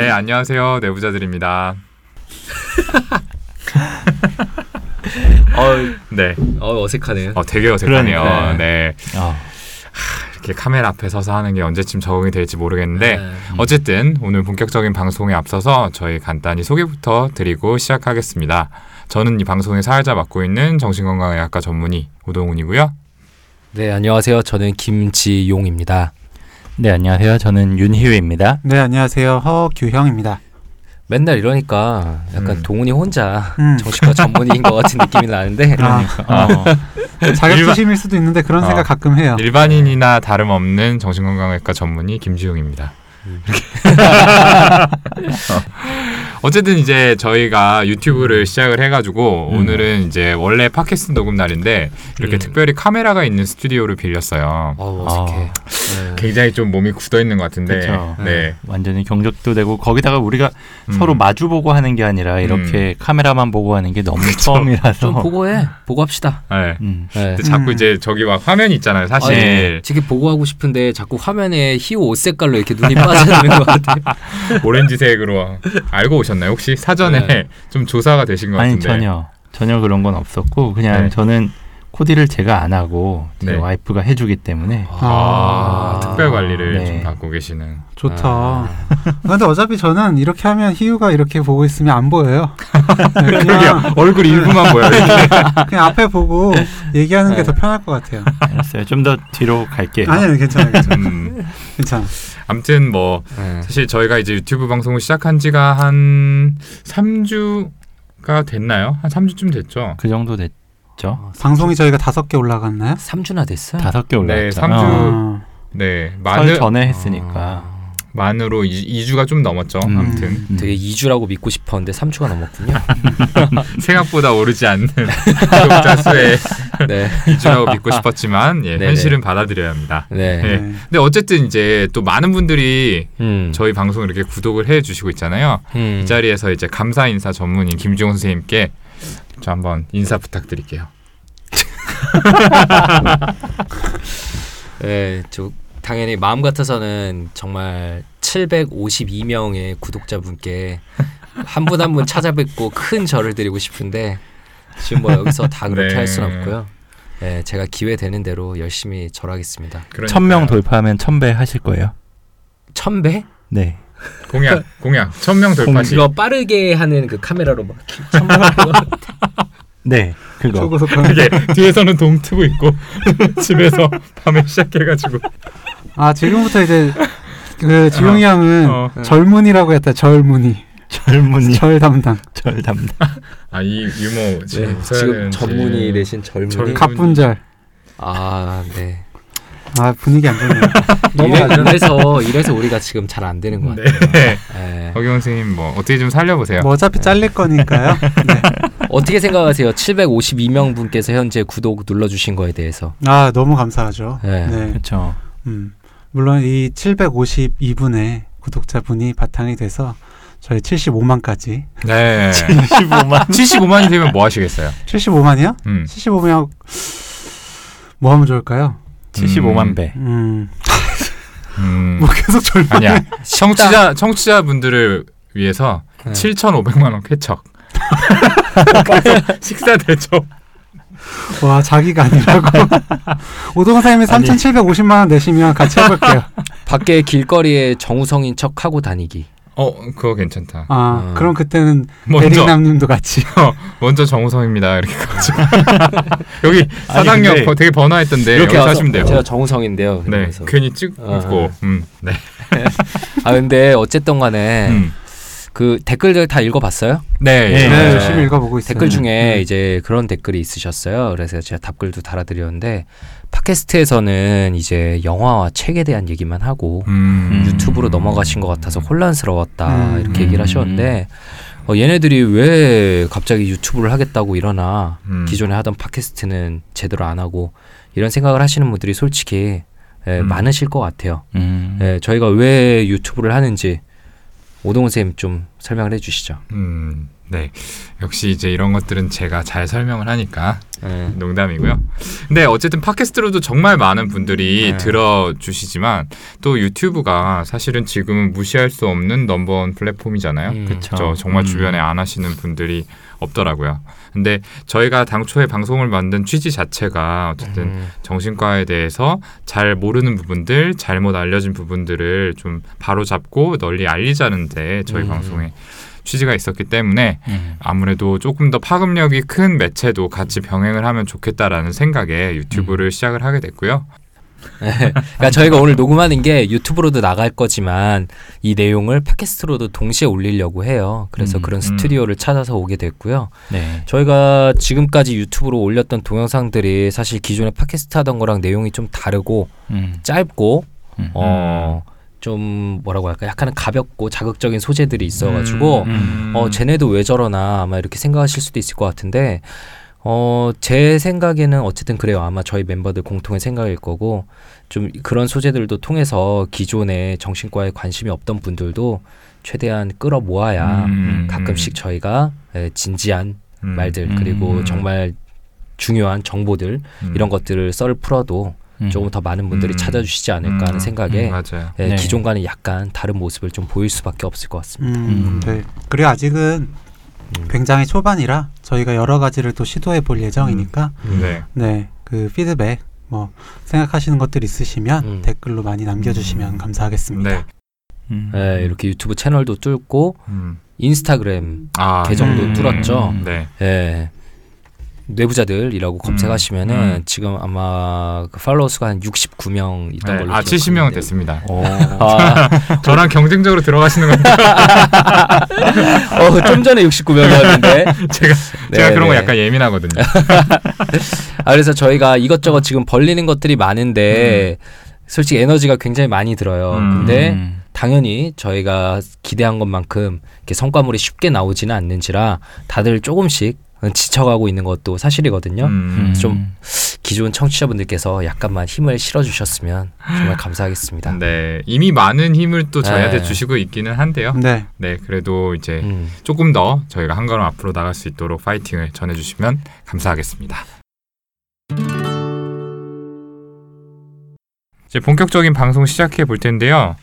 네, 안녕하세요. 내부자들입니다. 네. 어색하네요. 되게 어색하네요. 그러네. 네. 이렇게 카메라 앞에 서서 하는 게 언제쯤 적응이 될지 모르겠는데 어쨌든 오늘 본격적인 방송에 앞서서 저희 간단히 소개부터 드리고 시작하겠습니다. 저는 이 방송의 사회자 맡고 있는 정신건강의학과 전문의 오동훈이고요. 네, 안녕하세요. 저는 김지용입니다. 네, 안녕하세요. 저는 윤희우입니다. 네, 안녕하세요. 허규형입니다. 맨날 이러니까 약간 동훈이 혼자 정신과 전문의인 것 같은 느낌이 나는데 자격지심일 수도 있는데 그런 생각 가끔 해요. 일반인이나 다름없는 정신건강외과 전문의 김지용입니다. 어쨌든 이제 저희가 유튜브를 시작을 해가지고 오늘은 이제 원래 팟캐스트 녹음 날인데 이렇게 특별히 카메라가 있는 스튜디오를 빌렸어요. 어색해. 굉장히 좀 몸이 굳어있는 것 같은데 네. 완전히 경직도 되고 거기다가 우리가 서로 마주보고 하는 게 아니라 이렇게 카메라만 보고 하는 게 너무 처음이라서 좀 보고합시다. 네. 근데 자꾸 이제 저기 막 화면이 있잖아요 사실. 되게 보고하고 싶은데 자꾸 화면에 희호 옷 색깔로 이렇게 눈이 빠져나는 것 같아요. 오렌지색으로 알고 오셨나요? 혹시 사전에 좀 조사가 되신 것 같은데. 아니 전혀 그런 건 없었고 그냥 저는 코디를 제가 안 하고 제 와이프가 해주기 때문에 특별 관리를 좀 받고 계시는. 좋다. 근데 어차피 저는 이렇게 하면 희우가 이렇게 보고 있으면 안 보여요. 그냥 얼굴 일부만 보여요. 그냥 앞에 보고 얘기하는 게 더 편할 것 같아요. 알았어요. 좀 더 뒤로 갈게요. 아니요, 괜찮아요. 괜찮아. 아무튼 뭐 사실 저희가 이제 유튜브 방송을 시작한 지가 한 3주가 됐나요? 한 3주쯤 됐죠. 그 정도 됐죠. 방송이 저희가 5개 올라갔나요? 3주나 됐어요? 5개 올라갔죠. 네, 3주. 네, 설 전에 했으니까. 만으로 2주가 좀 넘었죠. 아무튼. 되게 2주라고 믿고 싶었는데 3주가 넘었군요. 생각보다 오르지 않는 구독자 수에 2주라고 믿고 싶었지만 현실은 받아들여야 합니다. 근데 어쨌든 이제 또 많은 분들이 저희 방송을 이렇게 구독을 해주시고 있잖아요. 이 자리에서 이제 감사 인사 전문인 김지용 선생님께 저 한번 인사 부탁드릴게요. 네, 저 당연히 마음 같아서는 정말 752명의 구독자분께 한 분 한 분 찾아뵙고 큰 절을 드리고 싶은데 지금 뭐 여기서 다 그렇게 할 수는 없고요. 네, 제가 기회 되는 대로 열심히 절하겠습니다. 1000명 돌파하면 1000배 하실 거예요? 1000배? 네. 공약 1000명 돌파시. 그거 빠르게 하는 그 카메라로 막 1000명. 네, 그거. 이게 뒤에서는 동 트고 있고 집에서 밤에 시작해가지고. 지금부터 이제 그 지용이 형은 젊은이라고 했다. 젊은이. 절 담당. 이 유머 지금 전문이 대신 젊은이. 갑분절. 네. 분위기 안 좋네요. 이래서 우리가 지금 잘 안 되는 것 같아요. 허경 선생님 어떻게 좀 살려보세요. 어차피 잘릴 거니까요. 어떻게 생각하세요? 752명 분께서 현재 구독 눌러주신 거에 대해서. 너무 감사하죠. 그렇죠. 물론 이 752분의 구독자분이 바탕이 돼서 저희 75만까지. 네. 75만이 되면 뭐 하시겠어요? 75만이요? 75명 뭐 하면 좋을까요? 75만 배. 계속 절반. 아니야. 청취자분들을 위해서 7,500만 원 쾌척. 식사 대접. 와, 자기가 아니라고. 오동사님이 3,750만 원 내시면 같이 해볼게요. 밖에 길거리에 정우성인 척 하고 다니기. 그거 괜찮다. 그럼 그때는 대리남님도 같이. 먼저 정우성입니다. 이렇게 가지고. 여기 사당역 되게 번화했던데 이렇게 하시면 돼요. 제가 정우성인데요. 네. 괜히 찍고. 네. 근데 어쨌든 간에 그 댓글들 다 읽어봤어요? 네, 열심히 읽어보고 있어요. 댓글 중에 이제 그런 댓글이 있으셨어요. 그래서 제가 답글도 달아드렸는데 팟캐스트에서는 이제 영화와 책에 대한 얘기만 하고 유튜브로 넘어가신 것 같아서 혼란스러웠다 이렇게 얘기를 하셨는데 얘네들이 왜 갑자기 유튜브를 하겠다고 이러나 기존에 하던 팟캐스트는 제대로 안 하고 이런 생각을 하시는 분들이 솔직히 많으실 것 같아요. 저희가 왜 유튜브를 하는지 오동훈 쌤 좀 설명을 해주시죠. 네, 역시 이제 이런 것들은 제가 잘 설명을 하니까 네. 농담이고요. 근데 어쨌든 팟캐스트로도 정말 많은 분들이 네. 들어주시지만 또 유튜브가 사실은 지금은 무시할 수 없는 넘버원 플랫폼이잖아요. 그렇죠. 정말 주변에 안 하시는 분들이 없더라고요. 근데 저희가 당초에 방송을 만든 취지 자체가 어쨌든 정신과에 대해서 잘 모르는 부분들, 잘못 알려진 부분들을 좀 바로잡고 널리 알리자는 데 저희 방송에 취지가 있었기 때문에 아무래도 조금 더 파급력이 큰 매체도 같이 병행을 하면 좋겠다라는 생각에 유튜브를 시작을 하게 됐고요. 그러니까 저희가 오늘 녹음하는 게 유튜브로도 나갈 거지만 이 내용을 팟캐스트로도 동시에 올리려고 해요. 그래서 그런 스튜디오를 찾아서 오게 됐고요. 네. 저희가 지금까지 유튜브로 올렸던 동영상들이 사실 기존에 팟캐스트 하던 거랑 내용이 좀 다르고 짧고 좀 뭐라고 할까 약간 가볍고 자극적인 소재들이 있어가지고 쟤네도 왜 저러나 아마 이렇게 생각하실 수도 있을 것 같은데 제 생각에는 어쨌든 그래요. 아마 저희 멤버들 공통의 생각일 거고 좀 그런 소재들도 통해서 기존에 정신과에 관심이 없던 분들도 최대한 끌어모아야 가끔씩 저희가 진지한 말들 그리고 정말 중요한 정보들 이런 것들을 썰을 풀어도 조금 더 많은 분들이 찾아주시지 않을까 하는 생각에 예, 네. 기존과는 약간 다른 모습을 좀 보일 수밖에 없을 것 같습니다. 네. 그리고 아직은 굉장히 초반이라 저희가 여러 가지를 또 시도해 볼 예정이니까 네. 네, 그 피드백 뭐 생각하시는 것들 있으시면 댓글로 많이 남겨주시면 감사하겠습니다. 네. 네, 이렇게 유튜브 채널도 뚫고 인스타그램 계정도 뚫었죠. 네. 네. 뇌부자들이라고 검색하시면은 지금 아마 그 팔로워 수가 한 69명 있던 걸로. 70명 됐습니다. 저랑 경쟁적으로 들어가시는 건데. 좀 전에 69명이었는데 제가 그런 거 약간 예민하거든요. 그래서 저희가 이것저것 지금 벌리는 것들이 많은데 솔직히 에너지가 굉장히 많이 들어요. 근데 당연히 저희가 기대한 것만큼 이렇게 성과물이 쉽게 나오지는 않는지라 다들 조금씩 지쳐가고 있는 것도 사실이거든요. 좀 기존 청취자분들께서 약간만 힘을 실어주셨으면 정말 감사하겠습니다. 네, 이미 많은 힘을 또 저희한테 주시고 있기는 한데요. 네, 그래도 이제 조금 더 저희가 한 걸음 앞으로 나갈 수 있도록 파이팅을 전해주시면 감사하겠습니다. 이제 본격적인 방송 시작해 볼 텐데요.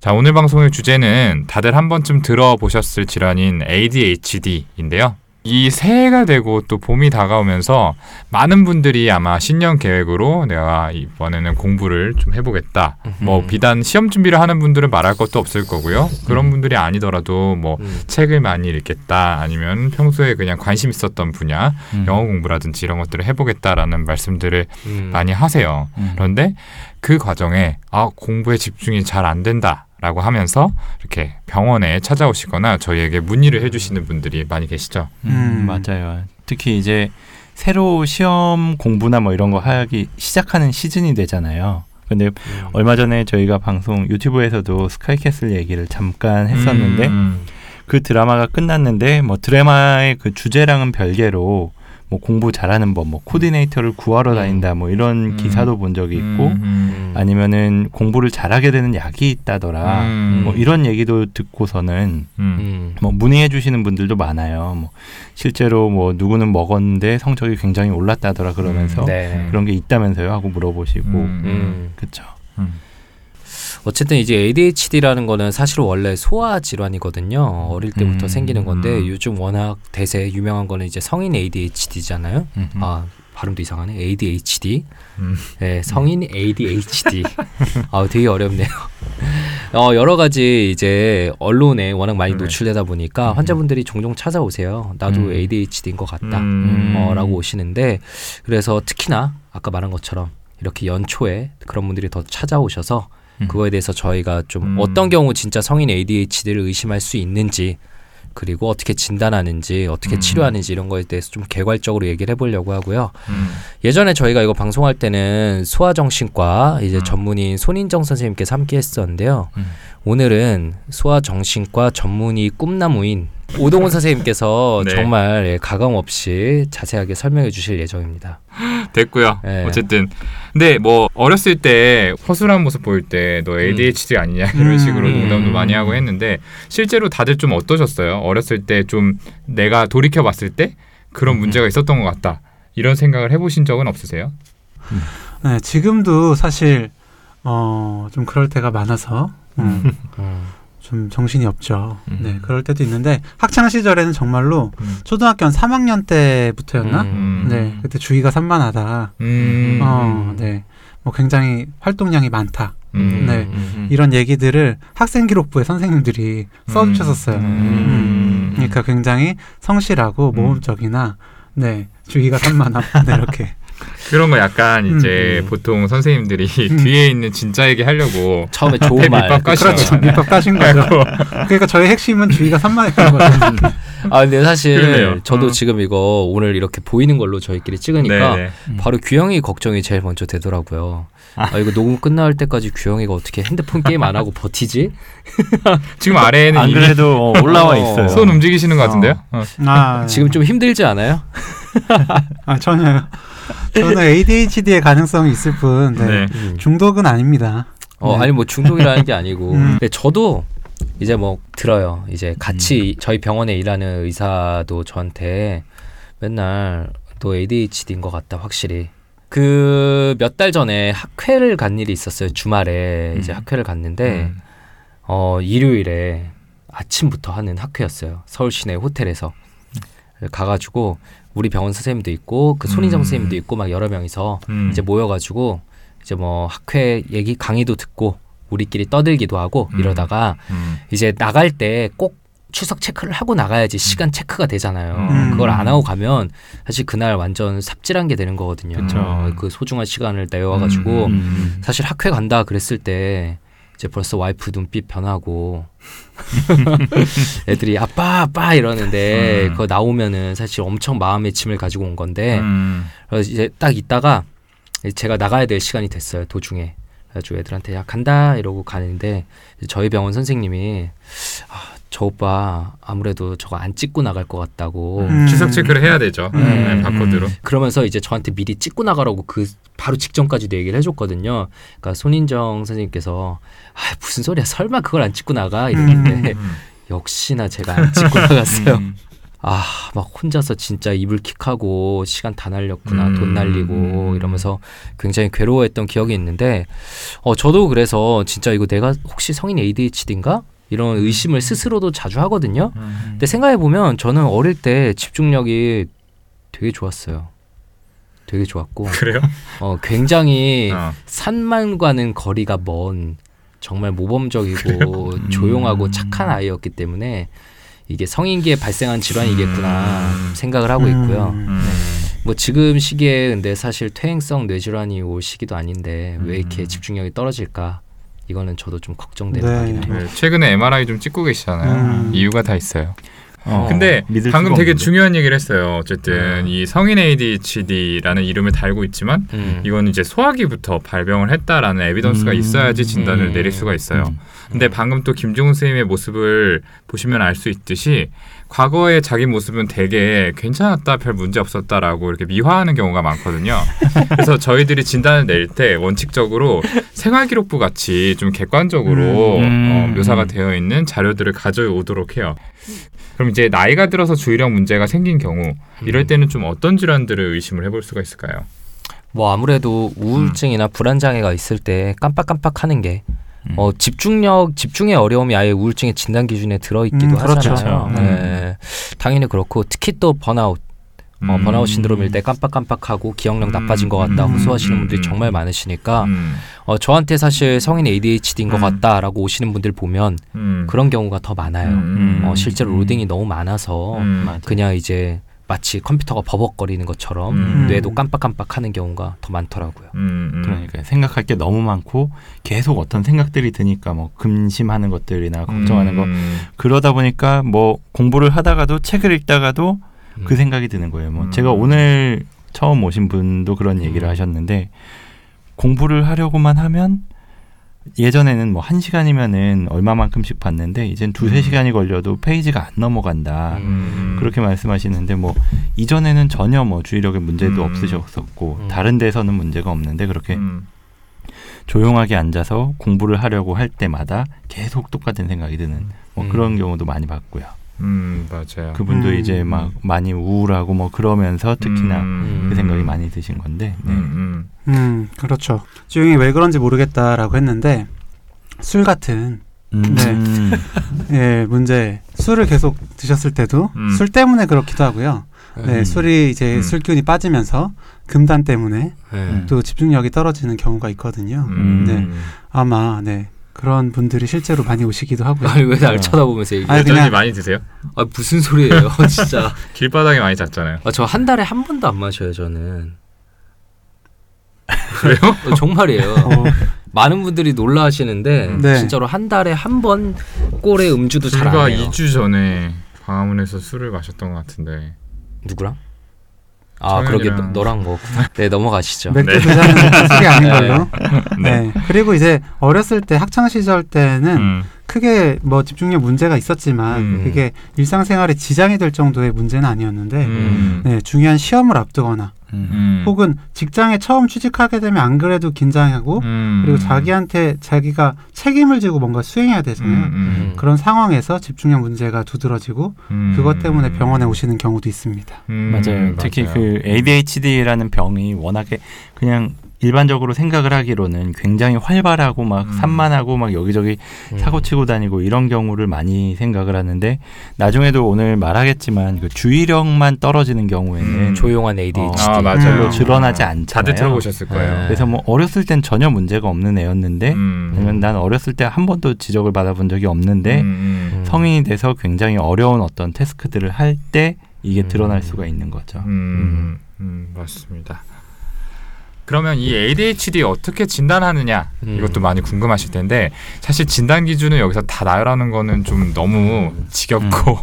자, 오늘 방송의 주제는 다들 한 번쯤 들어보셨을 질환인 ADHD인데요. 이 새해가 되고 또 봄이 다가오면서 많은 분들이 아마 신년 계획으로 내가 이번에는 공부를 좀 해보겠다. 뭐 비단 시험 준비를 하는 분들은 말할 것도 없을 거고요. 그런 분들이 아니더라도 뭐 책을 많이 읽겠다. 아니면 평소에 그냥 관심 있었던 분야, 영어 공부라든지 이런 것들을 해보겠다라는 말씀들을 많이 하세요. 그런데 그 과정에 공부에 집중이 잘 안 된다. 라고 하면서 이렇게 병원에 찾아오시거나 저희에게 문의를 해주시는 분들이 많이 계시죠. 맞아요. 특히 이제 새로 시험 공부나 뭐 이런 거 하기 시작하는 시즌이 되잖아요. 근데 얼마 전에 저희가 방송 유튜브에서도 스카이캐슬 얘기를 잠깐 했었는데 그 드라마가 끝났는데 뭐 드라마의 그 주제랑은 별개로 뭐 공부 잘하는 법, 뭐 코디네이터를 구하러 다닌다, 뭐 이런 기사도 본 적이 있고, 아니면은 공부를 잘하게 되는 약이 있다더라, 뭐 이런 얘기도 듣고서는 뭐 문의해 주시는 분들도 많아요. 뭐 실제로 뭐 누구는 먹었는데 성적이 굉장히 올랐다더라 그러면서 그런 게 있다면서요 하고 물어보시고, 그렇죠. 어쨌든 이제 ADHD라는 거는 사실 원래 소아 질환이거든요. 어릴 때부터 생기는 건데 요즘 워낙 대세 유명한 거는 이제 성인 ADHD잖아요. 발음도 이상하네. ADHD. 네, 성인 ADHD. 되게 어렵네요. 여러 가지 이제 언론에 워낙 많이 노출되다 보니까 환자분들이 종종 찾아오세요. 나도 ADHD인 것 같다. 라고 오시는데 그래서 특히나 아까 말한 것처럼 이렇게 연초에 그런 분들이 더 찾아오셔서 그거에 대해서 저희가 좀 어떤 경우 진짜 성인 ADHD를 의심할 수 있는지 그리고 어떻게 진단하는지 어떻게 치료하는지 이런 거에 대해서 좀 개괄적으로 얘기를 해보려고 하고요. 예전에 저희가 이거 방송할 때는 소아정신과 이제 전문의인 손인정 선생님께서 함께 했었는데요. 오늘은 소아정신과 전문의 꿈나무인 오동훈 선생님께서 정말 가감 없이 자세하게 설명해 주실 예정입니다. 됐고요. 어쨌든 근데 뭐 어렸을 때 허술한 모습 보일 때 너 ADHD 아니냐 이런 식으로 농담도 많이 하고 했는데 실제로 다들 좀 어떠셨어요? 어렸을 때 좀 내가 돌이켜 봤을 때 그런 문제가 있었던 것 같다. 이런 생각을 해보신 적은 없으세요? 네, 지금도 사실 좀 그럴 때가 많아서 좀 정신이 없죠. 네, 그럴 때도 있는데 학창 시절에는 정말로 초등학교 한 3학년 때부터였나? 네, 그때 주의가 산만하다. 네, 뭐 굉장히 활동량이 많다. 네, 이런 얘기들을 학생 기록부에 선생님들이 써주셨었어요. 그러니까 굉장히 성실하고 모범적이나 네, 주의가 산만함 네, 이렇게. 그런 거 약간 이제 보통 선생님들이 뒤에 있는 진짜 얘기 하려고 처음에 좋은 말 그렇죠. 밑밥 까신 거죠. 그러니까 저의 핵심은 주의가 산만했던 거죠. 아 근데 사실 그러네요. 저도 지금 이거 오늘 이렇게 보이는 걸로 저희끼리 찍으니까 네네. 바로 규영이 걱정이 제일 먼저 되더라고요. 아 이거 녹음 끝날 때까지 규영이가 어떻게 핸드폰 게임 안 하고 버티지? 지금 아래에는 안 그래도 올라와 있어요. 손 움직이시는 것 같은데요? 아, 지금 좀 힘들지 않아요? 아 전혀요. 저는 ADHD의 가능성이 있을 뿐 네. 네. 중독은 아닙니다. 네. 아니 뭐 중독이라는 게 아니고 근데 저도 이제 뭐 들어요. 이제 같이 저희 병원에 일하는 의사도 저한테 맨날 너 ADHD인 것 같다 확실히. 그 몇 달 전에 학회를 간 일이 있었어요. 주말에 이제 학회를 갔는데 일요일에 아침부터 하는 학회였어요. 서울 시내 호텔에서 가가지고 우리 병원 선생님도 있고 그 손인정 선생님도 있고 막 여러 명이서 이제 모여가지고 이제 뭐 학회 얘기 강의도 듣고 우리끼리 떠들기도 하고 이러다가 이제 나갈 때 꼭 출석 체크를 하고 나가야지 시간 체크가 되잖아요. 그걸 안 하고 가면 사실 그날 완전 삽질한 게 되는 거거든요. 그 소중한 시간을 내어와가지고 사실 학회 간다 그랬을 때 이제 벌써 와이프 눈빛 변하고 애들이 아빠 이러는데 그거 나오면은 사실 엄청 마음의 짐을 가지고 온 건데 그래서 이제 딱 있다가 제가 나가야 될 시간이 됐어요. 도중에 그래서 애들한테 야 간다 이러고 가는데 저희 병원 선생님이 저 오빠 아무래도 저거 안 찍고 나갈 것 같다고 출석 체크를 해야 되죠. 네, 바코드로. 그러면서 이제 저한테 미리 찍고 나가라고 그 바로 직전까지도 얘기를 해줬거든요. 그러니까 손인정 선생님께서 아, 무슨 소리야 설마 그걸 안 찍고 나가 이랬는데 역시나 제가 안 찍고 나갔어요. 막 혼자서 진짜 이불 킥하고 시간 다 날렸구나 돈 날리고 이러면서 굉장히 괴로워했던 기억이 있는데 저도 그래서 진짜 이거 내가 혹시 성인 ADHD인가? 이런 의심을 스스로도 자주 하거든요. 근데 생각해보면 저는 어릴 때 집중력이 되게 좋았어요. 되게 좋았고. 그래요? 굉장히 산만과는 거리가 먼 정말 모범적이고 조용하고 착한 아이였기 때문에 이게 성인기에 발생한 질환이겠구나 생각을 하고 있고요. 뭐 지금 시기에 근데 사실 퇴행성 뇌질환이 올 시기도 아닌데 왜 이렇게 집중력이 떨어질까? 이거는 저도 좀 걱정되는 거긴 해요. 네, 최근에 MRI 좀 찍고 계시잖아요. 이유가 다 있어요. 근데 방금 되게 없는데. 중요한 얘기를 했어요. 어쨌든 이 성인 ADHD라는 이름을 달고 있지만 이건 이제 소아기부터 발병을 했다라는 에비던스가 있어야지 진단을 내릴 수가 있어요. 근데 방금 또 김종훈 선생님의 모습을 보시면 알 수 있듯이 과거의 자기 모습은 되게 괜찮았다, 별 문제 없었다라고 이렇게 미화하는 경우가 많거든요. 그래서 저희들이 진단을 낼 때 원칙적으로 생활기록부 같이 좀 객관적으로 묘사가 되어 있는 자료들을 가져오도록 해요. 그럼 이제 나이가 들어서 주의력 문제가 생긴 경우 이럴 때는 좀 어떤 질환들을 의심을 해볼 수가 있을까요? 뭐 아무래도 우울증이나 불안장애가 있을 때 깜빡깜빡하는 게 집중의 어려움이 아예 우울증의 진단 기준에 들어있기도 하잖아요. 그렇죠. 네. 당연히 그렇고 특히 또 번아웃 번아웃 신드롬일 때 깜빡깜빡하고 기억력 나빠진 것 같다 호소하시는 분들이 정말 많으시니까 저한테 사실 성인 ADHD인 것 같다라고 오시는 분들 보면 그런 경우가 더 많아요. 실제로 로딩이 너무 많아서 그냥 이제 마치 컴퓨터가 버벅거리는 것처럼 뇌도 깜빡깜빡하는 경우가 더 많더라고요. 그러니까 생각할 게 너무 많고 계속 어떤 생각들이 드니까 뭐 근심하는 것들이나 걱정하는 거 그러다 보니까 뭐 공부를 하다가도 책을 읽다가도 그 생각이 드는 거예요. 뭐 제가 오늘 처음 오신 분도 그런 얘기를 하셨는데 공부를 하려고만 하면 예전에는 뭐 1시간이면은 얼마만큼씩 봤는데 이젠 2-3시간이 걸려도 페이지가 안 넘어간다. 그렇게 말씀하시는데 뭐 이전에는 전혀 뭐 주의력의 문제도 없으셨었고 다른 데서는 문제가 없는데 그렇게 조용하게 앉아서 공부를 하려고 할 때마다 계속 똑같은 생각이 드는 뭐 그런 경우도 많이 봤고요. 맞아요. 그분도 이제 막 많이 우울하고 뭐 그러면서 특히나 그 생각 드신 건데. 네. 그렇죠. 주영이 왜 그런지 모르겠다라고 했는데 술 같은 네. 예, 문제. 술을 계속 드셨을 때도 술 때문에 그렇기도 하고요. 네, 술이 이제 술 기운이 빠지면서 금단 때문에 또 집중력이 떨어지는 경우가 있거든요. 네, 아마 네. 그런 분들이 실제로 많이 오시기도 하고요. 아니 왜 날 쳐다보면서 얘기해요? 여전히 많이 드세요? 아 무슨 소리예요, 진짜. 길바닥에 많이 잤잖아요. 아, 저 한 달에 한 번도 안 마셔요, 저는. 그래요? 정말이에요. 많은 분들이 놀라하시는데 네. 진짜로 한 달에 한 번 꼴에 음주도 잘 안 해요. 제가 2주 전에 광화문에서 술을 마셨던 것 같은데. 누구랑? 아 그러게 너랑 먹었구나. 네 넘어가시죠. 맥주 두 잔은 술이 아닌 걸로. 네. 그리고 이제 어렸을 때 학창 시절 때는 크게 뭐 집중력 문제가 있었지만 그게 일상생활에 지장이 될 정도의 문제는 아니었는데 네, 중요한 시험을 앞두거나 혹은 직장에 처음 취직하게 되면 안 그래도 긴장하고 그리고 자기한테 자기가 책임을 지고 뭔가 수행해야 되잖아요. 그런 상황에서 집중력 문제가 두드러지고 그것 때문에 병원에 오시는 경우도 있습니다. 맞아요. 특히 그 ADHD라는 병이 워낙에 그냥 일반적으로 생각을 하기로는 굉장히 활발하고 막 산만하고 막 여기저기 사고치고 다니고 이런 경우를 많이 생각을 하는데 나중에도 오늘 말하겠지만 그 주의력만 떨어지는 경우에는 조용한 ADHD 별로 드러나지 않잖아요. 다들 들어보셨을 거예요. 그래서 뭐 어렸을 땐 전혀 문제가 없는 애였는데 아니면 난 어렸을 때 한 번도 지적을 받아본 적이 없는데 성인이 돼서 굉장히 어려운 어떤 태스크들을 할 때 이게 드러날 수가 있는 거죠. 맞습니다. 그러면 이 ADHD 어떻게 진단하느냐 이것도 많이 궁금하실 텐데 사실 진단 기준을 여기서 다 나열하는 거는 좀 너무 지겹고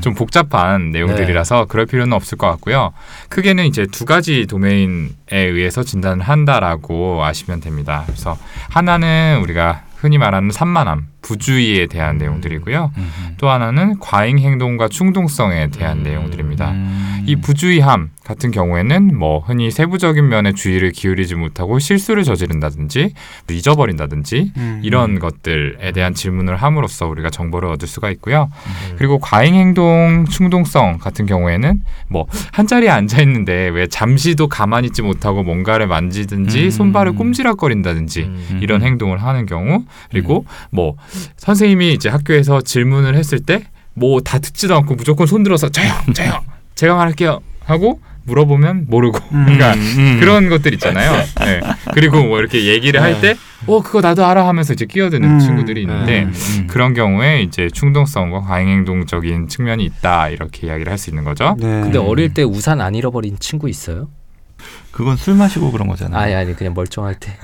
좀 복잡한 내용들이라서 그럴 필요는 없을 것 같고요. 크게는 이제 두 가지 도메인에 의해서 진단을 한다라고 아시면 됩니다. 그래서 하나는 우리가 흔히 말하는 산만함, 부주의에 대한 내용들이고요. 또 하나는 과잉 행동과 충동성에 대한 내용들입니다. 이 부주의함 같은 경우에는 뭐 흔히 세부적인 면에 주의를 기울이지 못하고 실수를 저지른다든지 잊어버린다든지 이런 것들에 대한 질문을 함으로써 우리가 정보를 얻을 수가 있고요. 그리고 과잉 행동, 충동성 같은 경우에는 뭐 한자리에 앉아있는데 왜 잠시도 가만히 있지 못하고 뭔가를 만지든지 손발을 꼼지락거린다든지 이런 행동을 하는 경우 그리고 뭐 선생님이 이제 학교에서 질문을 했을 때 뭐 다 듣지도 않고 무조건 손들어서 저요 제가 말할게요 하고 물어보면 모르고 그러니까 그런 것들 있잖아요. 네. 그리고 뭐 이렇게 얘기를 할 때 그거 나도 알아 하면서 이제 끼어드는 친구들이 있는데 그런 경우에 이제 충동성과 과잉행동적인 측면이 있다 이렇게 이야기를 할 수 있는 거죠. 네. 근데 어릴 때 우산 안 잃어버린 친구 있어요? 그건 술 마시고 그런 거잖아요. 아니 그냥 멀쩡할 때.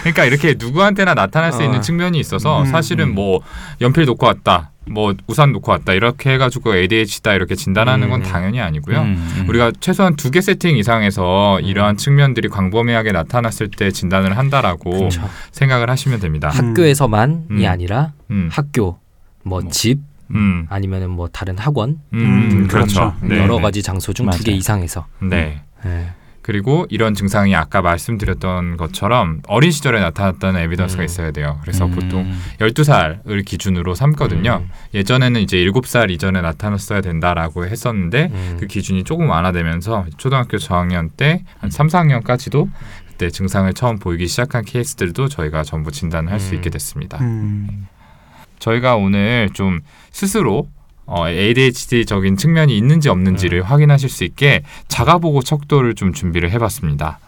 그러니까 이렇게 누구한테나 나타날 수 있는 측면이 있어서 사실은 뭐 연필 놓고 왔다. 뭐 우산 놓고 왔다 이렇게 해가지고 ADHD다 이렇게 진단하는 건 당연히 아니고요. 우리가 최소한 2개 세팅 이상에서 이러한 측면들이 광범위하게 나타났을 때 진단을 한다라고 그쵸. 생각을 하시면 됩니다. 학교에서만이 아니라 학교, 뭐 집, 아니면은 뭐 다른 학원, 그렇죠. 네. 여러 가지 장소 중 2개 이상에서. 네. 그리고 이런 증상이 아까 말씀드렸던 것처럼 어린 시절에 나타났다는 에비던스가 있어야 돼요. 그래서 보통 12살을 기준으로 삼거든요. 예전에는 이제 7살 이전에 나타났어야 된다라고 했었는데 그 기준이 조금 완화되면서 초등학교 저학년 때 한 3, 4학년까지도 그때 증상을 처음 보이기 시작한 케이스들도 저희가 전부 진단을 할 수 있게 됐습니다. 저희가 오늘 좀 스스로 ADHD적인 측면이 있는지 없는지를 확인하실 수 있게 자가보고 척도를 좀 준비를 해봤습니다.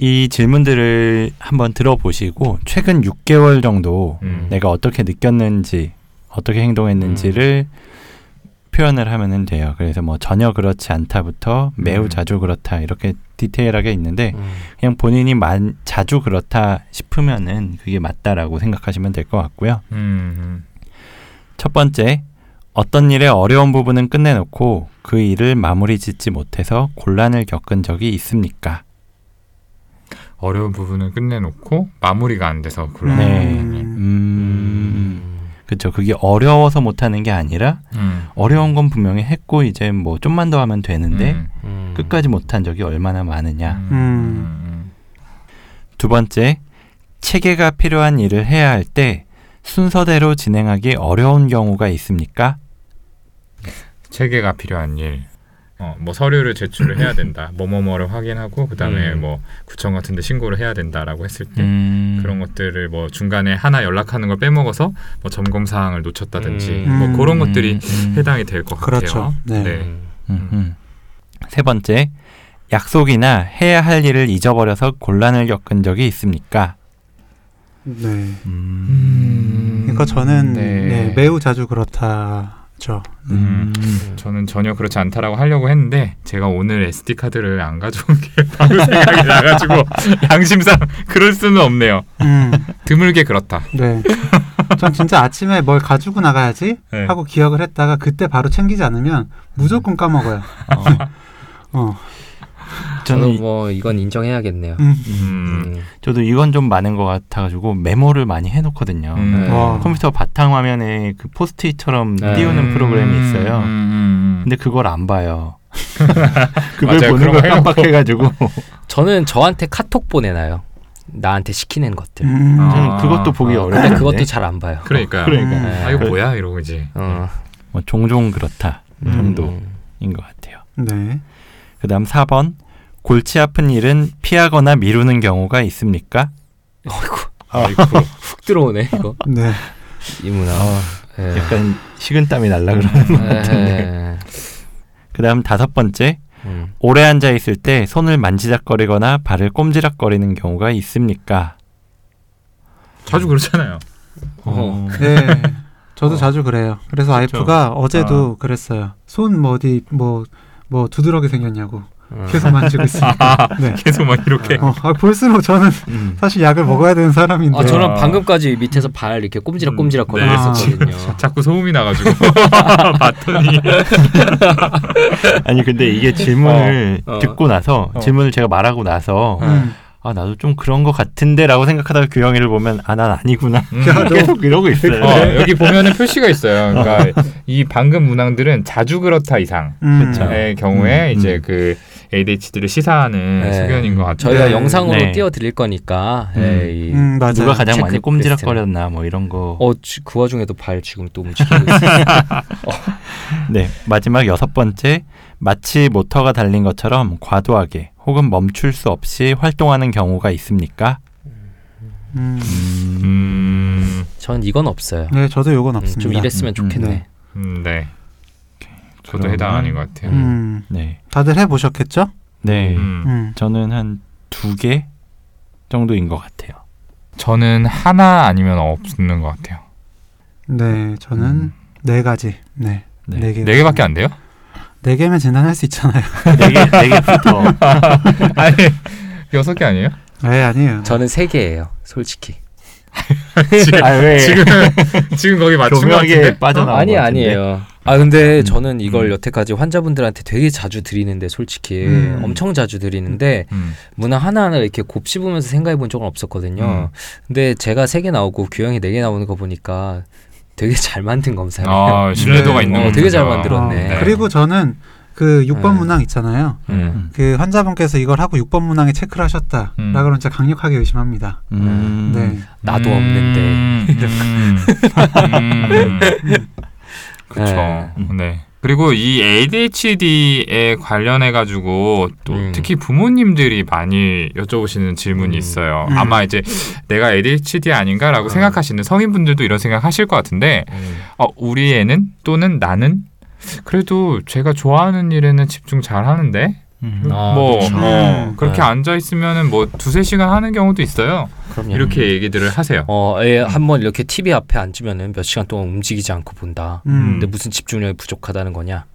이 질문들을 한번 들어보시고 최근 6개월 정도 내가 어떻게 느꼈는지 어떻게 행동했는지를 표현을 하면 돼요. 그래서 뭐 전혀 그렇지 않다부터 매우 자주 그렇다 이렇게 디테일하게 있는데 그냥 본인이 자주 그렇다 싶으면은 그게 맞다라고 생각하시면 될 것 같고요. 첫 번째, 어떤 일의 어려운 부분은 끝내놓고 그 일을 마무리 짓지 못해서 곤란을 겪은 적이 있습니까? 어려운 부분은 끝내놓고 마무리가 안 돼서 곤란을 겪은 일. 그렇죠. 그게 어려워서 못하는 게 아니라 어려운 건 분명히 했고 이제 뭐 좀만 더 하면 되는데 끝까지 못한 적이 얼마나 많으냐. 두 번째, 체계가 필요한 일을 해야 할 때 순서대로 진행하기 어려운 경우가 있습니까? 체계가 필요한 일. 뭐 서류를 제출을 해야 된다, 뭐뭐뭐를 확인하고 그다음에 뭐 구청 같은 데 신고를 해야 된다라고 했을 때 그런 것들을 뭐 중간에 하나 연락하는 걸 빼먹어서 뭐 점검 사항을 놓쳤다든지 뭐 그런 것들이 해당이 될 것 같아요. 그렇죠. 네. 네. 세 번째, 약속이나 해야 할 일을 잊어버려서 곤란을 겪은 적이 있습니까? 네. 그러니까 저는 네, 매우 자주 그렇다. 저는 전혀 그렇지 않다라고 하려고 했는데 제가 오늘 SD 카드를 안 가져온 게 바로 생각이 나가지고 양심상 그럴 수는 없네요. 드물게 그렇다. 네. 전 진짜 아침에 뭘 가지고 나가야지 하고 기억을 했다가 그때 바로 챙기지 않으면 무조건 까먹어요. 저는 뭐 이건 인정해야겠네요. 저도 이건 좀 많은 것 같아가지고 메모를 많이 해놓거든요. 컴퓨터 바탕화면에 그 포스트잇처럼 띄우는 프로그램이 있어요. 근데 그걸 안 봐요. 그걸 맞아요, 보는 걸 깜빡해가지고. 저는 저한테 카톡 보내놔요. 나한테 시키는 것들. 저는 그것도 보기 어려운데. 근데 그것도 잘 안 봐요. 그러니까요. 아 이거 뭐야 이러고 이제. 뭐 종종 그렇다 정도인 것 같아요. 네. 그 다음 4번, 골치 아픈 일은 피하거나 미루는 경우가 있습니까? 아이고 훅 들어오네 이거. 네. 이 문화. 약간 식은땀이 날라 그러는 것 같은데. 그 다음 5번째, 오래 앉아있을 때 손을 만지작거리거나 발을 꼼지락거리는 경우가 있습니까? 자주 그렇잖아요. 네. 저도 자주 그래요. 그래서 와이프가 어제도 그랬어요. 손 뭐 어디 뭐 두드러기 생겼냐고 계속 만지고 있으니까. 네. 계속 막 이렇게 볼수록 저는 사실 약을 먹어야 되는 사람인데 저는 방금까지 밑에서 발 이렇게 꼼지락꼼지락 거렸었거든요. 자꾸 소음이 나가지고 봤더니 아니 근데 이게 질문을 듣고 나서 질문을 제가 말하고 나서 아 나도 좀 그런 것 같은데 라고 생각하다가 규영이를 보면 아 난 아니구나 계속 이러고 있어요. 여기 보면은 표시가 있어요. 그러니까 이 방금 문항들은 자주 그렇다 이상의 경우에 이제 그 ADHD를 시사하는 소견인 것 같아요. 저희가 영상으로 띄워드릴 거니까 에이, 누가 가장 많이 꼼지락거렸나 뭐 이런 거. 그 와중에도 발 지금 또 움직이고 있어요. 네, 마지막 6번째, 마치 모터가 달린 것처럼 과도하게 혹은 멈출 수 없이 활동하는 경우가 있습니까? 전 이건 없어요. 네, 저도 이건 없습니다. 좀 이랬으면 좋겠네. 네. 저도 해당 아닌 것 같아요. 네. 다들 해보셨겠죠? 네. 저는 한 2개 정도인 것 같아요. 저는 하나 아니면 없는 것 같아요. 네, 저는 4가지. 네. 4개밖에 안 돼요? 4개면 진단할 수 있잖아요. 4개부터. 아니, 6개 아니에요? 네, 아니에요. 저는 3개예요, 솔직히. 지금 거기 맞춘 것 같은데? 아니에요. 아, 근데 저는 이걸 여태까지 환자분들한테 되게 자주 드리는데, 솔직히. 엄청 자주 드리는데, 문화 하나하나 이렇게 곱씹으면서 생각해 본 적은 없었거든요. 근데 제가 3개 나오고, 규형이 4개 나오는 거 보니까, 되게 잘 만든 검사예요. 신뢰도가 있는 검사. 되게 잘 만들었네. 네. 그리고 저는 그 6번 문항 있잖아요. 그 환자분께서 이걸 하고 6번 문항에 체크를 하셨다라고 그러면 진짜 강력하게 의심합니다. 네. 나도 없는데. 그렇죠. 네. 그리고 이 ADHD에 관련해가지고 또 특히 부모님들이 많이 여쭤보시는 질문이 있어요. 아마 이제 내가 ADHD 아닌가라고 생각하시는 성인분들도 이런 생각 하실 것 같은데 우리 애는 또는 나는 그래도 제가 좋아하는 일에는 집중 잘 하는데 그렇게 앉아있으면 뭐 2-3시간 하는 경우도 있어요. 그럼요. 이렇게 얘기들을 하세요. 애 한번 이렇게 TV 앞에 앉으면 몇 시간 동안 움직이지 않고 본다. 근데 무슨 집중력이 부족하다는 거냐.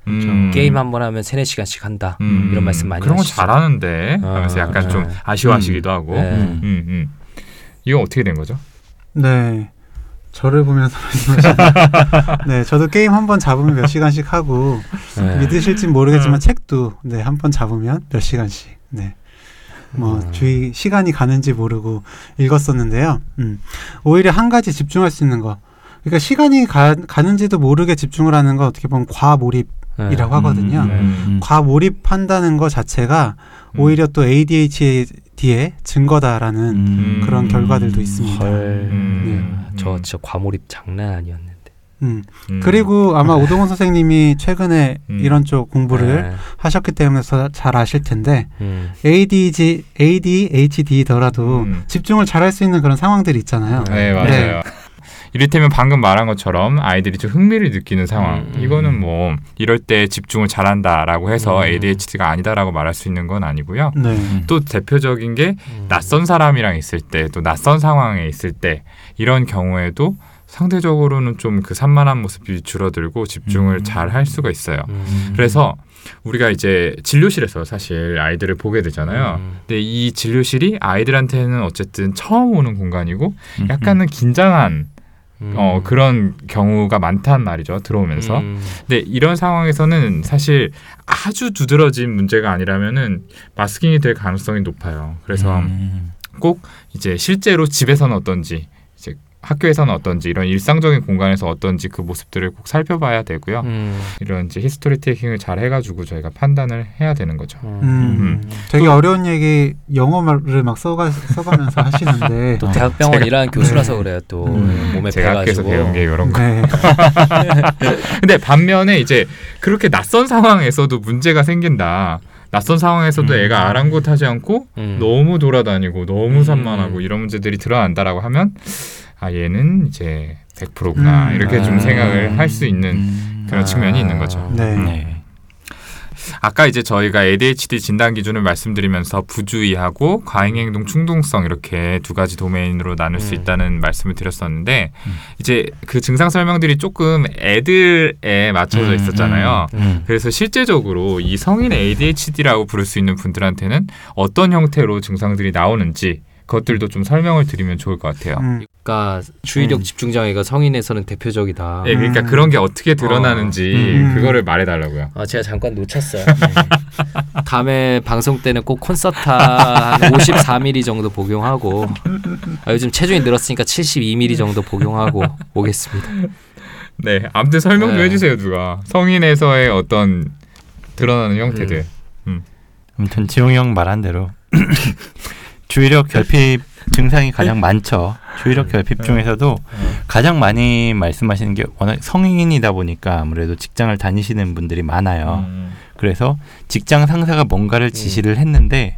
게임 한번 하면 3-4시간씩 한다. 이런 말씀 많이 그런 하시죠. 그런 건 잘하는데 그래서 약간 좀 아쉬워하시기도 하고. 이건 어떻게 된 거죠? 네. 저를 보면서 네, 저도 게임 한번 잡으면 몇 시간씩 하고 믿으실진 모르겠지만 책도 한번 잡으면 몇 시간씩 뭐 주의 시간이 가는지 모르고 읽었었는데요. 오히려 한 가지 집중할 수 있는 거, 그러니까 시간이 가는지도 모르게 집중을 하는 거 어떻게 보면 과몰입이라고 하거든요. 과몰입한다는 거 자체가 오히려 또 ADHD의 증거다라는 그런 결과들도 있습니다. 저 진짜 과몰입 장난 아니었는데. 그리고 아마 오동훈 선생님이 최근에 이런 쪽 공부를 하셨기 때문에 잘 아실 텐데 ADHD더라도 집중을 잘할 수 있는 그런 상황들이 있잖아요. 네, 맞아요. 네. 이를테면 방금 말한 것처럼 아이들이 좀 흥미를 느끼는 상황. 이거는 뭐 이럴 때 집중을 잘한다라고 해서 ADHD가 아니다라고 말할 수 있는 건 아니고요. 네. 또 대표적인 게 낯선 사람이랑 있을 때, 또 낯선 상황에 있을 때 이런 경우에도 상대적으로는 좀 그 산만한 모습이 줄어들고 집중을 잘 할 수가 있어요. 그래서 우리가 이제 진료실에서 사실 아이들을 보게 되잖아요. 근데 이 진료실이 아이들한테는 어쨌든 처음 오는 공간이고 약간은 긴장한 그런 경우가 많단 말이죠. 들어오면서. 근데 이런 상황에서는 사실 아주 두드러진 문제가 아니라면은 마스킹이 될 가능성이 높아요. 그래서 꼭 이제 실제로 집에서는 어떤지 이제 학교에서는 어떤지 이런 일상적인 공간에서 어떤지 그 모습들을 꼭 살펴봐야 되고요. 이런 이제 히스토리 테이킹을 잘 해가지고 저희가 판단을 해야 되는 거죠. 되게 또, 어려운 얘기 영어 말을 막 써가면서 하시는데 또 대학병원 일하는 교수라서 그래요. 또 몸에 제가 학교에서 배운 게 이런 거. 네. 근데 반면에 이제 그렇게 낯선 상황에서도 문제가 생긴다. 낯선 상황에서도 애가 아랑곳하지 않고 너무 돌아다니고 너무 산만하고 이런 문제들이 드러난다라고 하면 아 얘는 이제 100%구나 이렇게 좀 생각을 할 수 있는 그런 측면이 있는 거죠. 네. 네. 아까 이제 저희가 ADHD 진단 기준을 말씀드리면서 부주의하고 과잉행동 충동성 이렇게 두 가지 도메인으로 나눌 수 있다는 말씀을 드렸었는데 이제 그 증상 설명들이 조금 애들에 맞춰져 있었잖아요. 그래서 실제적으로 이 성인 ADHD라고 부를 수 있는 분들한테는 어떤 형태로 증상들이 나오는지 그것들도 좀 설명을 드리면 좋을 것 같아요. 그러니까 주의력 집중장애가 성인에서는 대표적이다. 네, 그러니까 그런 게 어떻게 드러나는지 그거를 말해달라고요. 아, 제가 잠깐 놓쳤어요. 네. 다음에 방송 때는 꼭 콘서타 54mm 정도 복용하고 아, 요즘 체중이 늘었으니까 72mm 정도 복용하고 오겠습니다. 네, 아무튼 설명 좀 해주세요. 누가 성인에서의 어떤 드러나는 형태들. 아무튼 지용이 형 말한 대로 주의력 결핍 증상이 가장 많죠. 주의력 결핍 중에서도 가장 많이 말씀하시는 게 워낙 성인이다 보니까 아무래도 직장을 다니시는 분들이 많아요. 그래서 직장 상사가 뭔가를 지시를 했는데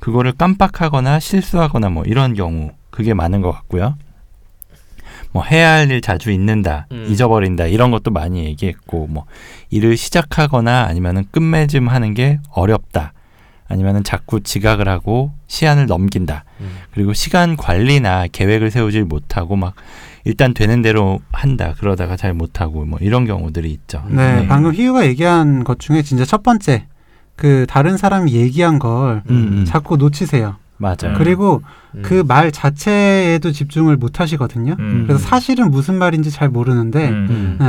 그거를 깜빡하거나 실수하거나 뭐 이런 경우 그게 많은 것 같고요. 뭐 해야 할 일 자주 잊는다, 잊어버린다 이런 것도 많이 얘기했고 뭐 일을 시작하거나 아니면은 끝맺음 하는 게 어렵다. 아니면은 자꾸 지각을 하고 시한을 넘긴다. 그리고 시간 관리나 계획을 세우질 못하고 막 일단 되는 대로 한다. 그러다가 잘 못하고 뭐 이런 경우들이 있죠. 네, 네. 방금 희유가 얘기한 것 중에 진짜 첫 번째 그 다른 사람이 얘기한 걸 자꾸 놓치세요. 맞아요. 그리고 그 말 자체에도 집중을 못 하시거든요. 그래서 사실은 무슨 말인지 잘 모르는데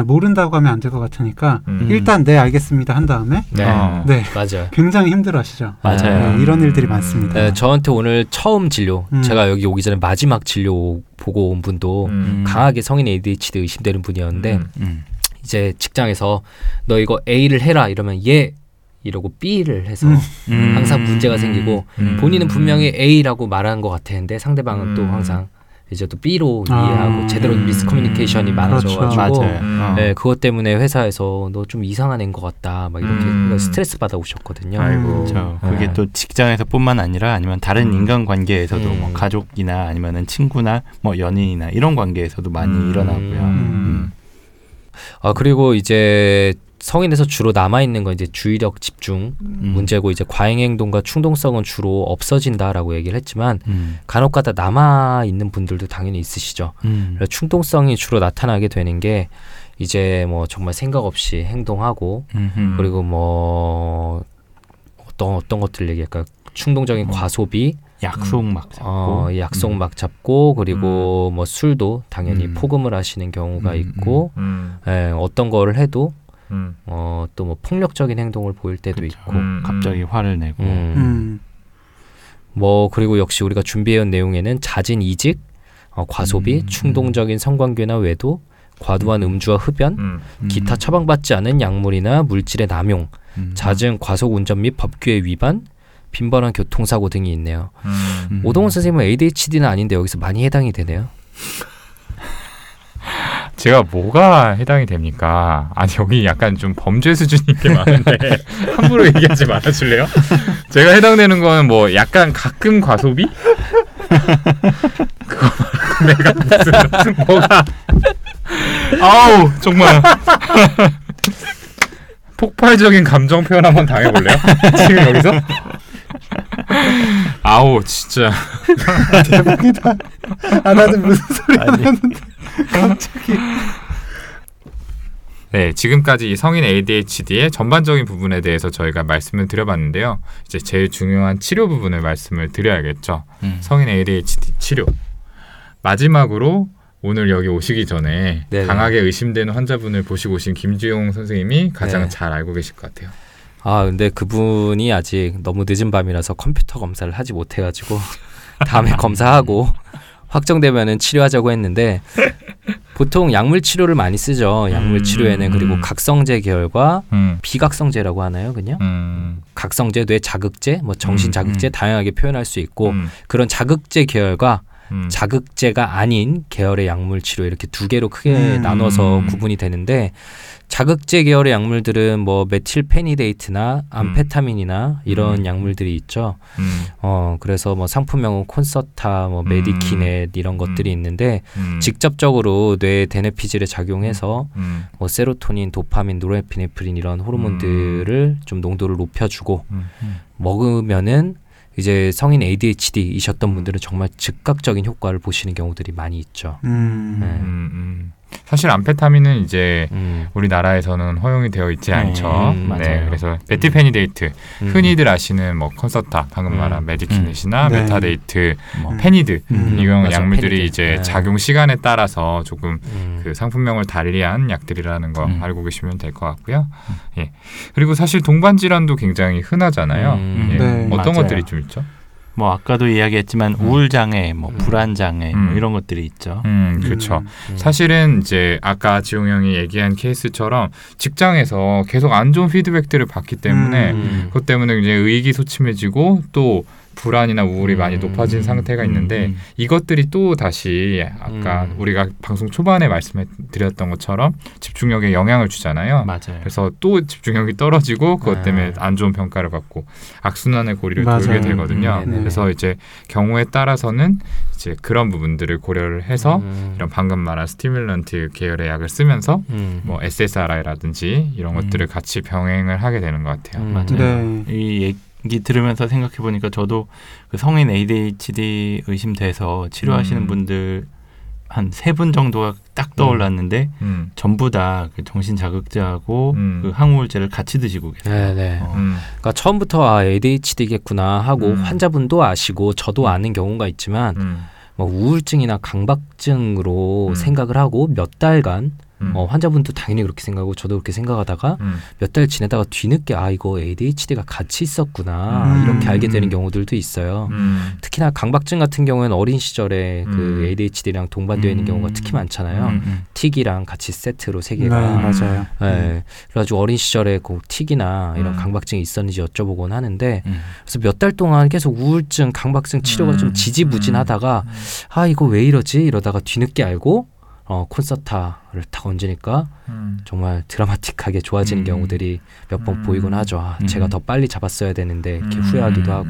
모른다고 하면 안 될 것 같으니까 일단 네 알겠습니다 한 다음에 네 맞아요. 굉장히 힘들어하시죠. 맞아요. 네, 이런 일들이 많습니다. 네, 저한테 오늘 처음 진료 제가 여기 오기 전에 마지막 진료 보고 온 분도 강하게 성인 ADHD 의심되는 분이었는데 이제 직장에서 너 이거 A를 해라 이러면 예 이러고 B를 해서 항상 문제가 생기고 본인은 분명히 A라고 말한 것 같았는데 상대방은 또 항상 이제 또 B로 이해하고 제대로 미스커뮤니케이션이 많아져가지고 네, 그것 때문에 회사에서 너 좀 이상한 애인 것 같다 막 이렇게 스트레스 받아 오셨거든요. 아이고. 그렇죠. 그게 또 직장에서뿐만 아니라 아니면 다른 인간관계에서도 뭐 가족이나 아니면은 친구나 뭐 연인이나 이런 관계에서도 많이 일어나고요. 아 그리고 이제 성인에서 주로 남아있는 건 이제 주의력 집중 문제고 이제 과잉행동과 충동성은 주로 없어진다라고 얘기를 했지만 간혹가다 남아있는 분들도 당연히 있으시죠. 충동성이 주로 나타나게 되는 게 이제 뭐 정말 생각 없이 행동하고 그리고 뭐 어떤 것들 얘기할까요? 충동적인 과소비 약속 막 잡고 약속 막 잡고 그리고 뭐 술도 당연히 포금을 하시는 경우가 있고 예, 어떤 거를 해도 또 뭐 폭력적인 행동을 보일 때도 그렇죠. 있고 갑자기 화를 내고 뭐 그리고 역시 우리가 준비해온 내용에는 자진 이직, 과소비, 충동적인 성관계나 외도, 과도한 음주와 흡연, 기타 처방받지 않은 약물이나 물질의 남용, 잦은 과속 운전 및 법규의 위반, 빈번한 교통사고 등이 있네요. 오동훈 선생님은 ADHD는 아닌데 여기서 많이 해당이 되네요. 제가 뭐가 해당이 됩니까? 아니, 여기 약간 좀 범죄 수준인 게 많은데 함부로 얘기하지 말아줄래요? 제가 해당되는 건 뭐 약간 가끔 과소비? 그거 내가 무슨 뭐가 아우 정말 폭발적인 감정 표현 한번 당해볼래요? 지금 여기서? 아우 진짜 대박이다. 아 나도 무슨 소리가 나는데 갑자기. 네, 지금까지 성인 ADHD의 전반적인 부분에 대해서 저희가 말씀을 드려봤는데요. 이제 제일 중요한 치료 부분을 말씀을 드려야겠죠. 성인 ADHD 치료. 마지막으로 오늘 여기 오시기 전에 네네. 강하게 의심되는 환자분을 보시고 오신 김주용 선생님이 가장 네. 잘 알고 계실 것 같아요. 아 근데 그분이 아직 너무 늦은 밤이라서 컴퓨터 검사를 하지 못해가지고 다음에 검사하고 확정되면은 치료하자고 했는데 보통 약물 치료를 많이 쓰죠. 약물 치료에는 그리고 각성제 계열과 비각성제라고 하나요, 그냥? 각성제, 뇌 자극제, 뭐 정신 자극제 다양하게 표현할 수 있고 그런 자극제 계열과 자극제가 아닌 계열의 약물 치료 이렇게 두 개로 크게 나눠서 구분이 되는데 자극제 계열의 약물들은 뭐 메틸페니데이트나 암페타민이나 이런 약물들이 있죠. 그래서 뭐 상품명은 콘서타, 뭐 메디키넷 이런 것들이 있는데 직접적으로 뇌 대뇌피질에 작용해서 뭐 세로토닌, 도파민, 노르에피네프린 이런 호르몬들을 좀 농도를 높여주고 먹으면은 이제 성인 ADHD이셨던 분들은 정말 즉각적인 효과를 보시는 경우들이 많이 있죠. 사실 암페타민은 이제 우리나라에서는 허용이 되어 있지 않죠. 네, 그래서 메틸페니데이트, 흔히들 아시는 뭐 콘서타, 방금 말한 메디키넷이나 메타데이트, 뭐 페니드 이런 약물들이 페니드. 이제 작용 시간에 따라서 조금 그 상품명을 달리한 약들이라는 거 알고 계시면 될 것 같고요. 예. 그리고 사실 동반 질환도 굉장히 흔하잖아요. 예. 네. 어떤 맞아요. 것들이 좀 있죠? 뭐 아까도 이야기했지만 우울장애, 뭐 불안장애 뭐 이런 것들이 있죠. 그렇죠. 사실은 이제 아까 지용 형이 얘기한 케이스처럼 직장에서 계속 안 좋은 피드백들을 받기 때문에 그것 때문에 이제 의기소침해지고 또 불안이나 우울이 많이 높아진 상태가 있는데 이것들이 또 다시 아까 우리가 방송 초반에 말씀드렸던 것처럼 집중력에 영향을 주잖아요. 맞아요. 그래서 또 집중력이 떨어지고 그것 때문에 안 좋은 평가를 받고 악순환의 고리를 맞아요. 돌게 되거든요. 그래서 이제 경우에 따라서는 이제 그런 부분들을 고려를 해서 이런 방금 말한 스티뮬런트 계열의 약을 쓰면서 뭐 SSRI라든지 이런 것들을 같이 병행을 하게 되는 것 같아요. 맞아요. 네. 이 얘기 들으면서 생각해 보니까 저도 그 성인 ADHD 의심돼서 치료하시는 분들 한 3분 정도가 딱 떠올랐는데 전부 다 그 정신 자극제하고 그 항우울제를 같이 드시고 계세요. 네네. 그러니까 처음부터 아 ADHD겠구나 하고 환자분도 아시고 저도 아는 경우가 있지만 뭐 우울증이나 강박증으로 생각을 하고 몇 달간 환자분도 당연히 그렇게 생각하고 저도 그렇게 생각하다가 몇 달 지내다가 뒤늦게 아 이거 ADHD가 같이 있었구나 이렇게 알게 되는 경우들도 있어요. 특히나 강박증 같은 경우에는 어린 시절에 그 ADHD랑 동반되어 있는 경우가 특히 많잖아요. 틱이랑 같이 세트로 세 개가 맞아요. 네. 그래가지고 어린 시절에 그 틱이나 이런 강박증이 있었는지 여쭤보곤 하는데 그래서 몇 달 동안 계속 우울증, 강박증 치료가 좀 지지부진하다가 아 이거 왜 이러지 이러다가 뒤늦게 알고 콘서타를 딱 얹으니까 정말 드라마틱하게 좋아지는 경우들이 몇 번 보이곤 하죠. 아, 제가 더 빨리 잡았어야 되는데 이렇게 후회하기도 하고.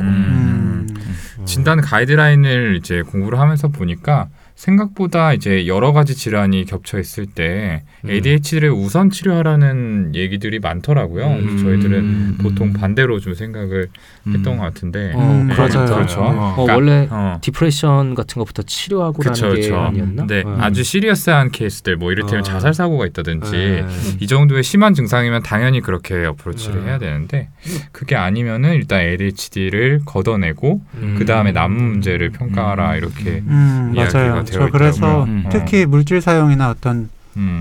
진단 가이드라인을 이제 공부를 하면서 보니까 생각보다 이제 여러 가지 질환이 겹쳐 있을 때 ADHD를 우선 치료하라는 얘기들이 많더라고요. 저희들은 보통 반대로 좀 생각을 했던 것 같은데. 네, 맞아요. 그렇죠. 그러니까, 원래 디프레션 같은 것부터 치료하고라는 게 아니었나? 네, 아주 시리어스한 케이스들, 뭐 이를테면 자살 사고가 있다든지 이 정도의 심한 증상이면 당연히 그렇게 어프로치를 해야 되는데 그게 아니면은 일단 ADHD를 걷어내고 그 다음에 남은 문제를 평가하라 이렇게 이야기가. 저 그래서 특히 물질 사용이나 어떤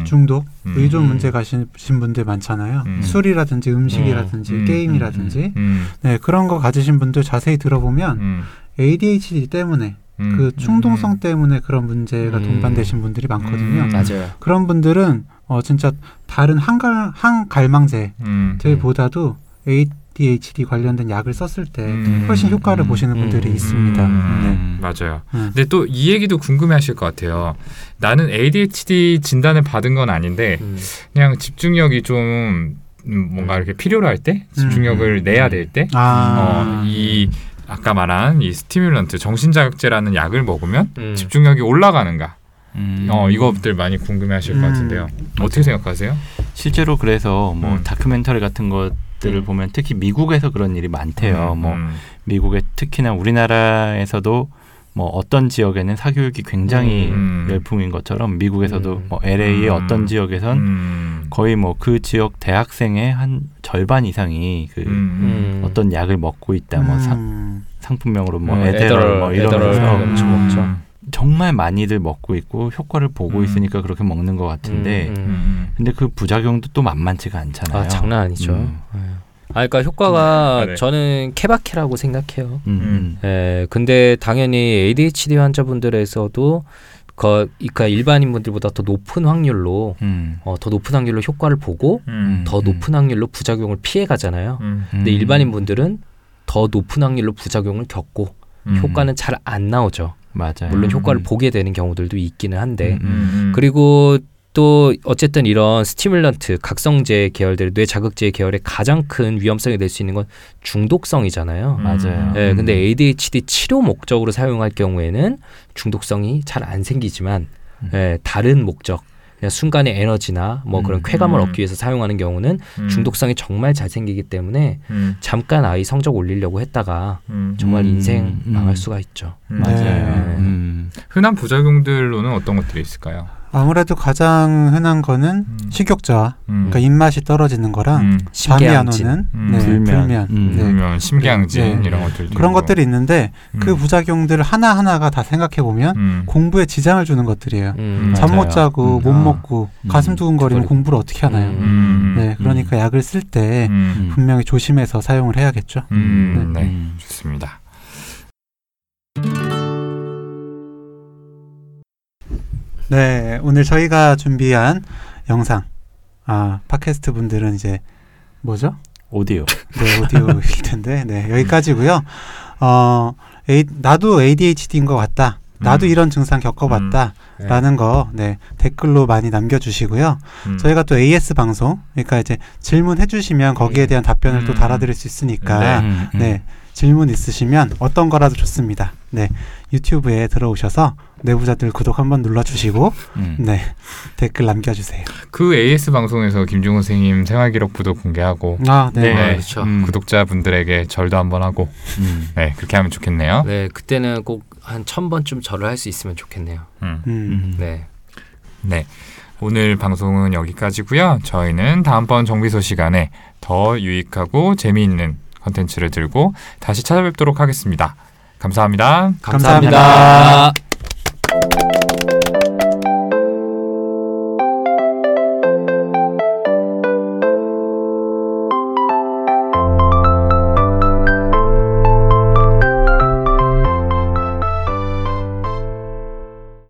중독, 의존 문제 가신 분들 많잖아요. 술이라든지 음식이라든지 게임이라든지 네, 그런 거 가지신 분들 자세히 들어보면 ADHD 때문에 그 충동성 때문에 그런 문제가 동반되신 분들이 많거든요. 맞아요. 그런 분들은 진짜 다른 한갈망제들보다도 ADHD 관련된 약을 썼을 때 훨씬 효과를 보시는 분들이 있습니다. 네. 맞아요. 근데 또 이 얘기도 궁금해하실 것 같아요. 나는 ADHD 진단을 받은 건 아닌데 그냥 집중력이 좀 뭔가 이렇게 필요로 할 때 집중력을 내야 될 때 이 아까 말한 이 스티뮬런트 정신자극제라는 약을 먹으면 집중력이 올라가는가 이것들 많이 궁금해하실 것 같은데요. 어떻게 생각하세요? 실제로 그래서 뭐 다큐멘터리 같은 것들을 보면 특히 미국에서 그런 일이 많대요. 뭐 미국에 특히나 우리나라에서도 뭐 어떤 지역에는 사교육이 굉장히 열풍인 것처럼 미국에서도 뭐 LA의 어떤 지역에선 거의 뭐 그 지역 대학생의 한 절반 이상이 그 어떤 약을 먹고 있다. 뭐 상품명으로 뭐 에데럴 뭐 이러면서 정말 많이들 먹고 있고 효과를 보고 있으니까 그렇게 먹는 것 같은데 근데 그 부작용도 또 만만치가 않잖아요. 아, 장난 아니죠. 그러니까 효과가 저는 케바케라고 생각해요. 예, 근데 당연히 ADHD 환자분들에서도 그러니까 일반인분들보다 더 높은 확률로 더 높은 확률로 효과를 보고 더 높은 확률로 부작용을 피해가잖아요. 근데 일반인분들은 더 높은 확률로 부작용을 겪고 효과는 잘 안 나오죠. 맞아요. 물론 효과를 보게 되는 경우들도 있기는 한데 그리고 또 어쨌든 이런 스티뮬런트, 각성제 계열들, 뇌자극제 계열의 가장 큰 위험성이 될 수 있는 건 중독성이잖아요. 맞아요. 예, 근데 ADHD 치료 목적으로 사용할 경우에는 중독성이 잘 안 생기지만 예, 다른 목적, 그냥 순간의 에너지나 뭐 그런 쾌감을 얻기 위해서 사용하는 경우는 중독성이 정말 잘 생기기 때문에 잠깐 아이 성적 올리려고 했다가 정말 인생 망할 수가 있죠. 맞아요. 흔한 부작용들로는 어떤 것들이 있을까요? 아무래도 가장 흔한 거는 식욕저하, 그러니까 입맛이 떨어지는 거랑 잠이 안 오는 불면, 심기양진 이런 것들 그런 것들이 있는데 그 부작용들 하나하나가 다 생각해보면 공부에 지장을 주는 것들이에요. 잠 못 자고 못 먹고 가슴 두근거리면 공부를 어떻게 하나요? 네, 그러니까 약을 쓸 때 분명히 조심해서 사용을 해야겠죠. 좋습니다. 네, 오늘 저희가 준비한 영상. 팟캐스트 분들은 이제 뭐죠? 오디오. 네, 오디오일 텐데. 네, 여기까지고요. 나도 ADHD인 것 같다. 나도 이런 증상 겪어봤다. 라는 거, 네, 댓글로 많이 남겨주시고요. 저희가 또 AS 방송, 그러니까 이제 질문해주시면 거기에 대한 답변을 또 달아드릴 수 있으니까, 네, 질문 있으시면 어떤 거라도 좋습니다. 네, 유튜브에 들어오셔서 내부자들 구독 한번 눌러주시고 네, 댓글 남겨주세요. 그 AS 방송에서 김종훈 선생님 생활기록부도 공개하고 그렇죠. 구독자분들에게 절도 한번 하고 네, 그렇게 하면 좋겠네요. 네, 그때는 꼭 한 1000번쯤 절을 할 수 있으면 좋겠네요. 네, 오늘 방송은 여기까지고요. 저희는 다음번 정비소 시간에 더 유익하고 재미있는 컨텐츠를 들고 다시 찾아뵙도록 하겠습니다. 감사합니다.